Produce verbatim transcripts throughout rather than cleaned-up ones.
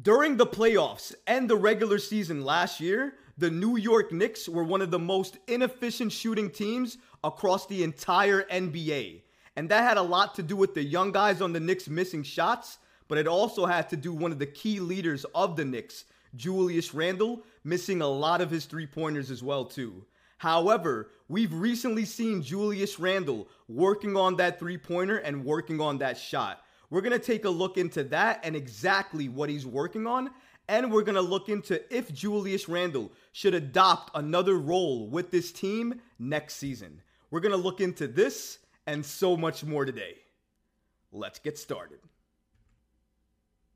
During the playoffs and the regular season last year, the New York Knicks were one of the most inefficient shooting teams across the entire N B A. And that had a lot to do with the young guys on the Knicks missing shots, but it also had to do one of the key leaders of the Knicks, Julius Randle, missing a lot of his three-pointers as well too. However, we've recently seen Julius Randle working on that three-pointer and working on that shot. We're going to take a look into that and exactly what he's working on. And we're going to look into if Julius Randle should adopt another role with this team next season. We're going to look into this and so much more today. Let's get started.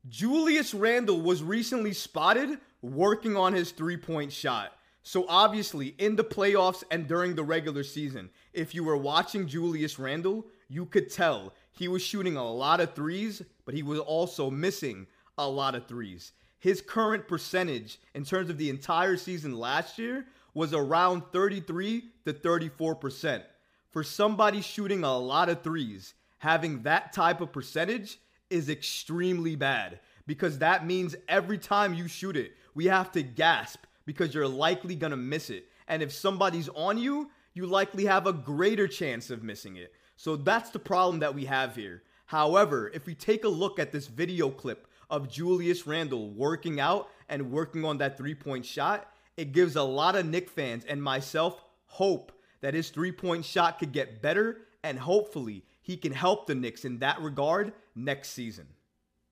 Julius Randle was recently spotted working on his three-point shot. So obviously in the playoffs and during the regular season, if you were watching Julius Randle, you could tell he was shooting a lot of threes, but he was also missing a lot of threes. His current percentage in terms of the entire season last year was around thirty-three to thirty-four percent. For somebody shooting a lot of threes, having that type of percentage is extremely bad because that means every time you shoot it, we have to gasp because you're likely going to miss it. And if somebody's on you, you likely have a greater chance of missing it. So that's the problem that we have here. However, if we take a look at this video clip of Julius Randle working out and working on that three-point shot, it gives a lot of Knicks fans and myself hope that his three-point shot could get better and hopefully he can help the Knicks in that regard next season.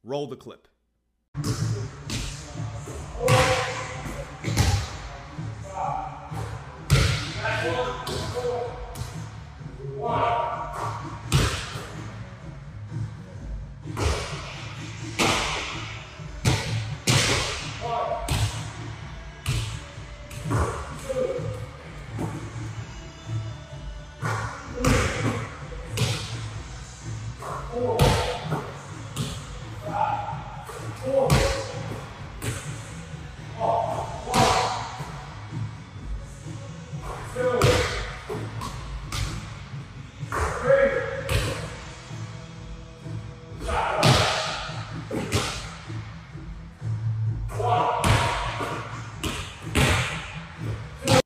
Roll the clip.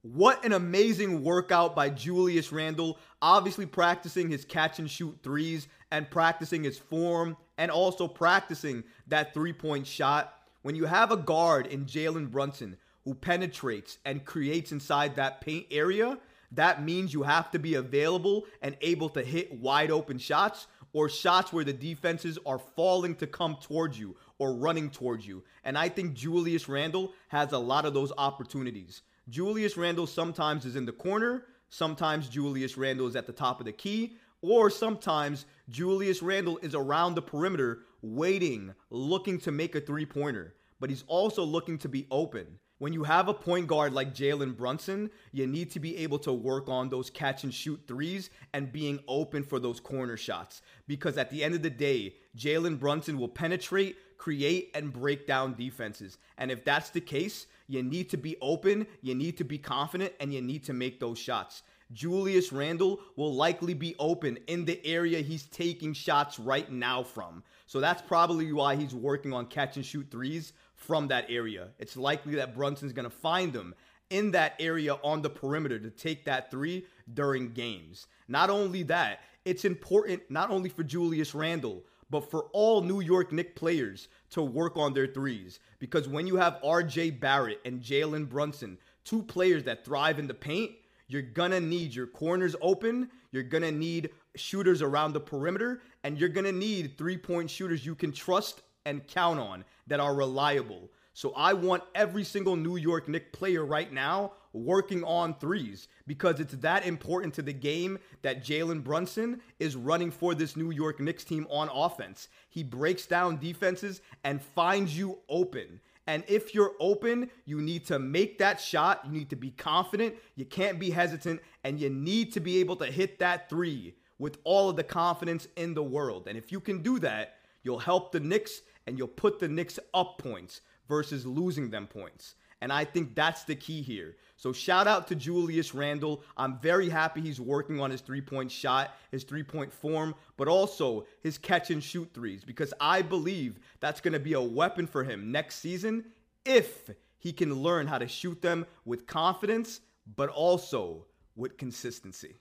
What an amazing workout by Julius Randle, obviously practicing his catch and shoot threes and practicing his form and also practicing that three-point shot. When you have a guard in Jalen Brunson who penetrates and creates inside that paint area, that means you have to be available and able to hit wide open shots or shots where the defenses are falling to come towards you or running towards you. And I think Julius Randle has a lot of those opportunities. Julius Randle sometimes is in the corner, sometimes Julius Randle is at the top of the key, or sometimes Julius Randle is around the perimeter waiting, looking to make a three-pointer, but he's also looking to be open. When you have a point guard like Jalen Brunson, you need to be able to work on those catch and shoot threes and being open for those corner shots because at the end of the day, Jalen Brunson will penetrate, create, and break down defenses. And if that's the case, you need to be open, you need to be confident, and you need to make those shots. Julius Randle will likely be open in the area he's taking shots right now from. So that's probably why he's working on catch and shoot threes from that area. It's likely that Brunson's going to find them in that area on the perimeter to take that three during games. Not only that, it's important not only for Julius Randle, but for all New York Knicks players to work on their threes. Because when you have R J Barrett and Jalen Brunson, two players that thrive in the paint, you're going to need your corners open, you're going to need shooters around the perimeter, and you're going to need three-point shooters you can trust and count on that are reliable. So I want every single New York Knicks player right now working on threes because it's that important to the game that Jalen Brunson is running for this New York Knicks team on offense. He breaks down defenses and finds you open. And if you're open, you need to make that shot. You need to be confident. You can't be hesitant. And you need to be able to hit that three with all of the confidence in the world. And if you can do that, you'll help the Knicks and you'll put the Knicks up points versus losing them points. And I think that's the key here. So shout out to Julius Randle. I'm very happy he's working on his three-point shot, his three-point form, but also his catch-and-shoot threes, because I believe that's going to be a weapon for him next season if he can learn how to shoot them with confidence, but also with consistency.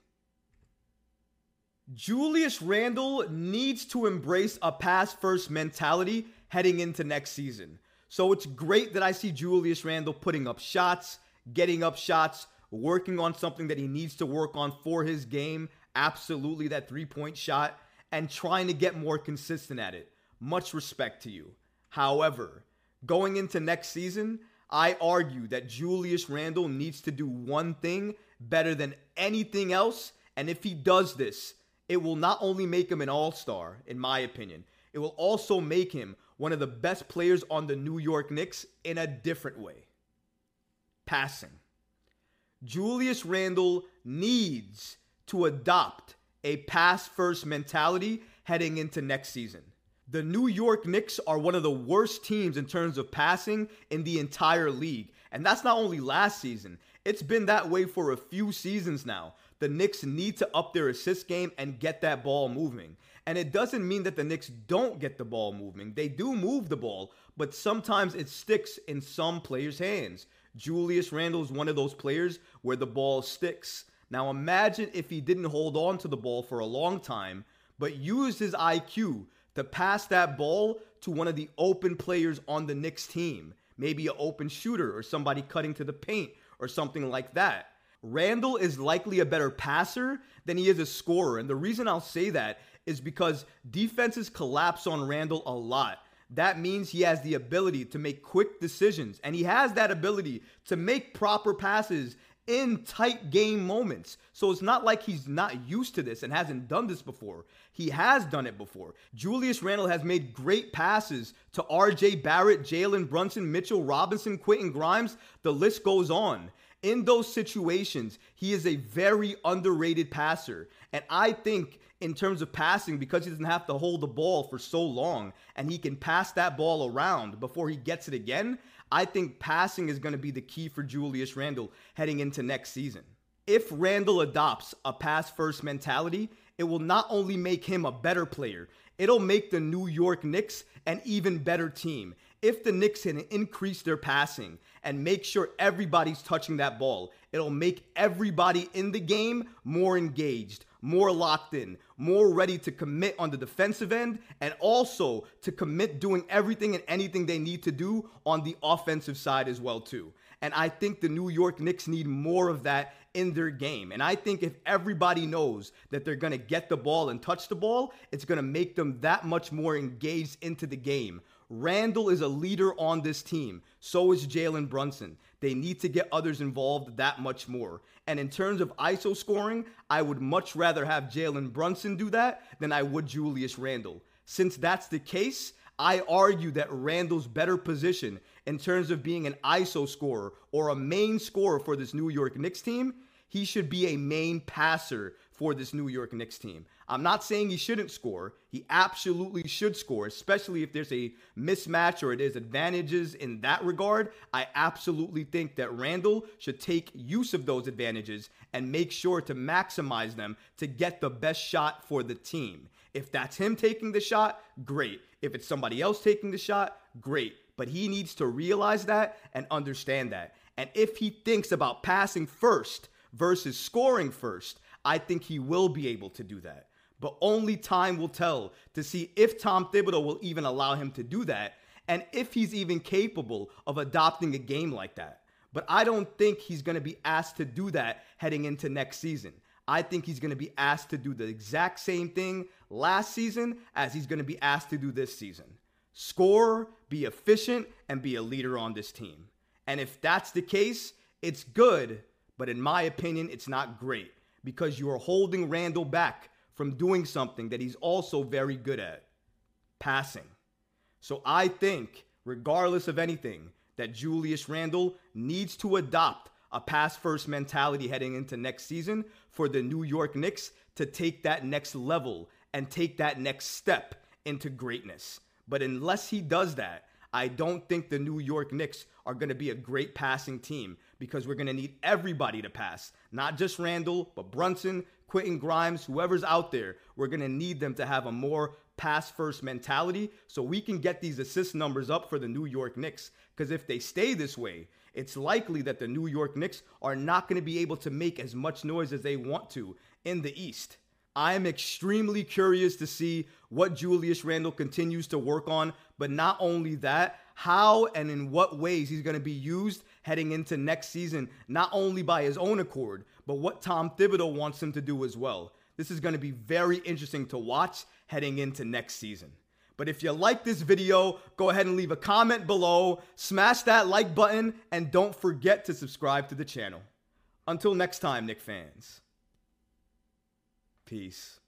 Julius Randle needs to embrace a pass-first mentality heading into next season. So it's great that I see Julius Randle putting up shots, getting up shots, working on something that he needs to work on for his game. Absolutely, that three-point shot, and trying to get more consistent at it. Much respect to you. However, going into next season, I argue that Julius Randle needs to do one thing better than anything else. And if he does this, it will not only make him an all-star, in my opinion, it will also make him one of the best players on the New York Knicks in a different way. Passing. Julius Randle needs to adopt a pass-first mentality heading into next season. The New York Knicks are one of the worst teams in terms of passing in the entire league. And that's not only last season. It's been that way for a few seasons now. The Knicks need to up their assist game and get that ball moving. And it doesn't mean that the Knicks don't get the ball moving. They do move the ball, but sometimes it sticks in some players' hands. Julius Randle is one of those players where the ball sticks. Now imagine if he didn't hold on to the ball for a long time, but used his I Q to pass that ball to one of the open players on the Knicks team. Maybe an open shooter or somebody cutting to the paint or something like that. Randle is likely a better passer than he is a scorer. And the reason I'll say that is because defenses collapse on Randle a lot. That means he has the ability to make quick decisions, and he has that ability to make proper passes in tight game moments. So it's not like he's not used to this and hasn't done this before. He has done it before. Julius Randle has made great passes to R J Barrett, Jalen Brunson, Mitchell Robinson, Quentin Grimes. The list goes on. In those situations, he is a very underrated passer. And I think in terms of passing, because he doesn't have to hold the ball for so long and he can pass that ball around before he gets it again, I think passing is going to be the key for Julius Randle heading into next season. If Randle adopts a pass-first mentality, it will not only make him a better player, it'll make the New York Knicks an even better team. If the Knicks can increase their passing and make sure everybody's touching that ball, it'll make everybody in the game more engaged, more locked in, more ready to commit on the defensive end, and also to commit doing everything and anything they need to do on the offensive side as well too. And I think the New York Knicks need more of that in their game. And I think if everybody knows that they're going to get the ball and touch the ball, it's going to make them that much more engaged into the game. Randle is a leader on this team. So is Jalen Brunson. They need to get others involved that much more. And in terms of I S O scoring, I would much rather have Jalen Brunson do that than I would Julius Randle. Since that's the case, I argue that Randle's better position in terms of being an I S O scorer or a main scorer for this New York Knicks team, he should be a main passer for this New York Knicks team. I'm not saying he shouldn't score. He absolutely should score, especially if there's a mismatch or there's advantages in that regard. I absolutely think that Randle should take use of those advantages and make sure to maximize them to get the best shot for the team. If that's him taking the shot, great. If it's somebody else taking the shot, great. But he needs to realize that and understand that. And if he thinks about passing first versus scoring first, I think he will be able to do that. But only time will tell to see if Tom Thibodeau will even allow him to do that and if he's even capable of adopting a game like that. But I don't think he's going to be asked to do that heading into next season. I think he's going to be asked to do the exact same thing last season as he's going to be asked to do this season. Score, be efficient, and be a leader on this team. And if that's the case, it's good, but in my opinion, it's not great, because you are holding Randle back from doing something that he's also very good at, passing. So I think, regardless of anything, that Julius Randle needs to adopt a pass-first mentality heading into next season for the New York Knicks to take that next level and take that next step into greatness. But unless he does that, I don't think the New York Knicks are going to be a great passing team because we're going to need everybody to pass. Not just Randle, but Brunson, Quentin Grimes, whoever's out there. We're going to need them to have a more pass-first mentality so we can get these assist numbers up for the New York Knicks. Because if they stay this way, it's likely that the New York Knicks are not going to be able to make as much noise as they want to in the East. I am extremely curious to see what Julius Randle continues to work on, but not only that, how and in what ways he's going to be used heading into next season, not only by his own accord, but what Tom Thibodeau wants him to do as well. This is going to be very interesting to watch heading into next season. But if you like this video, go ahead and leave a comment below, smash that like button, and don't forget to subscribe to the channel. Until next time, Knick fans. Peace.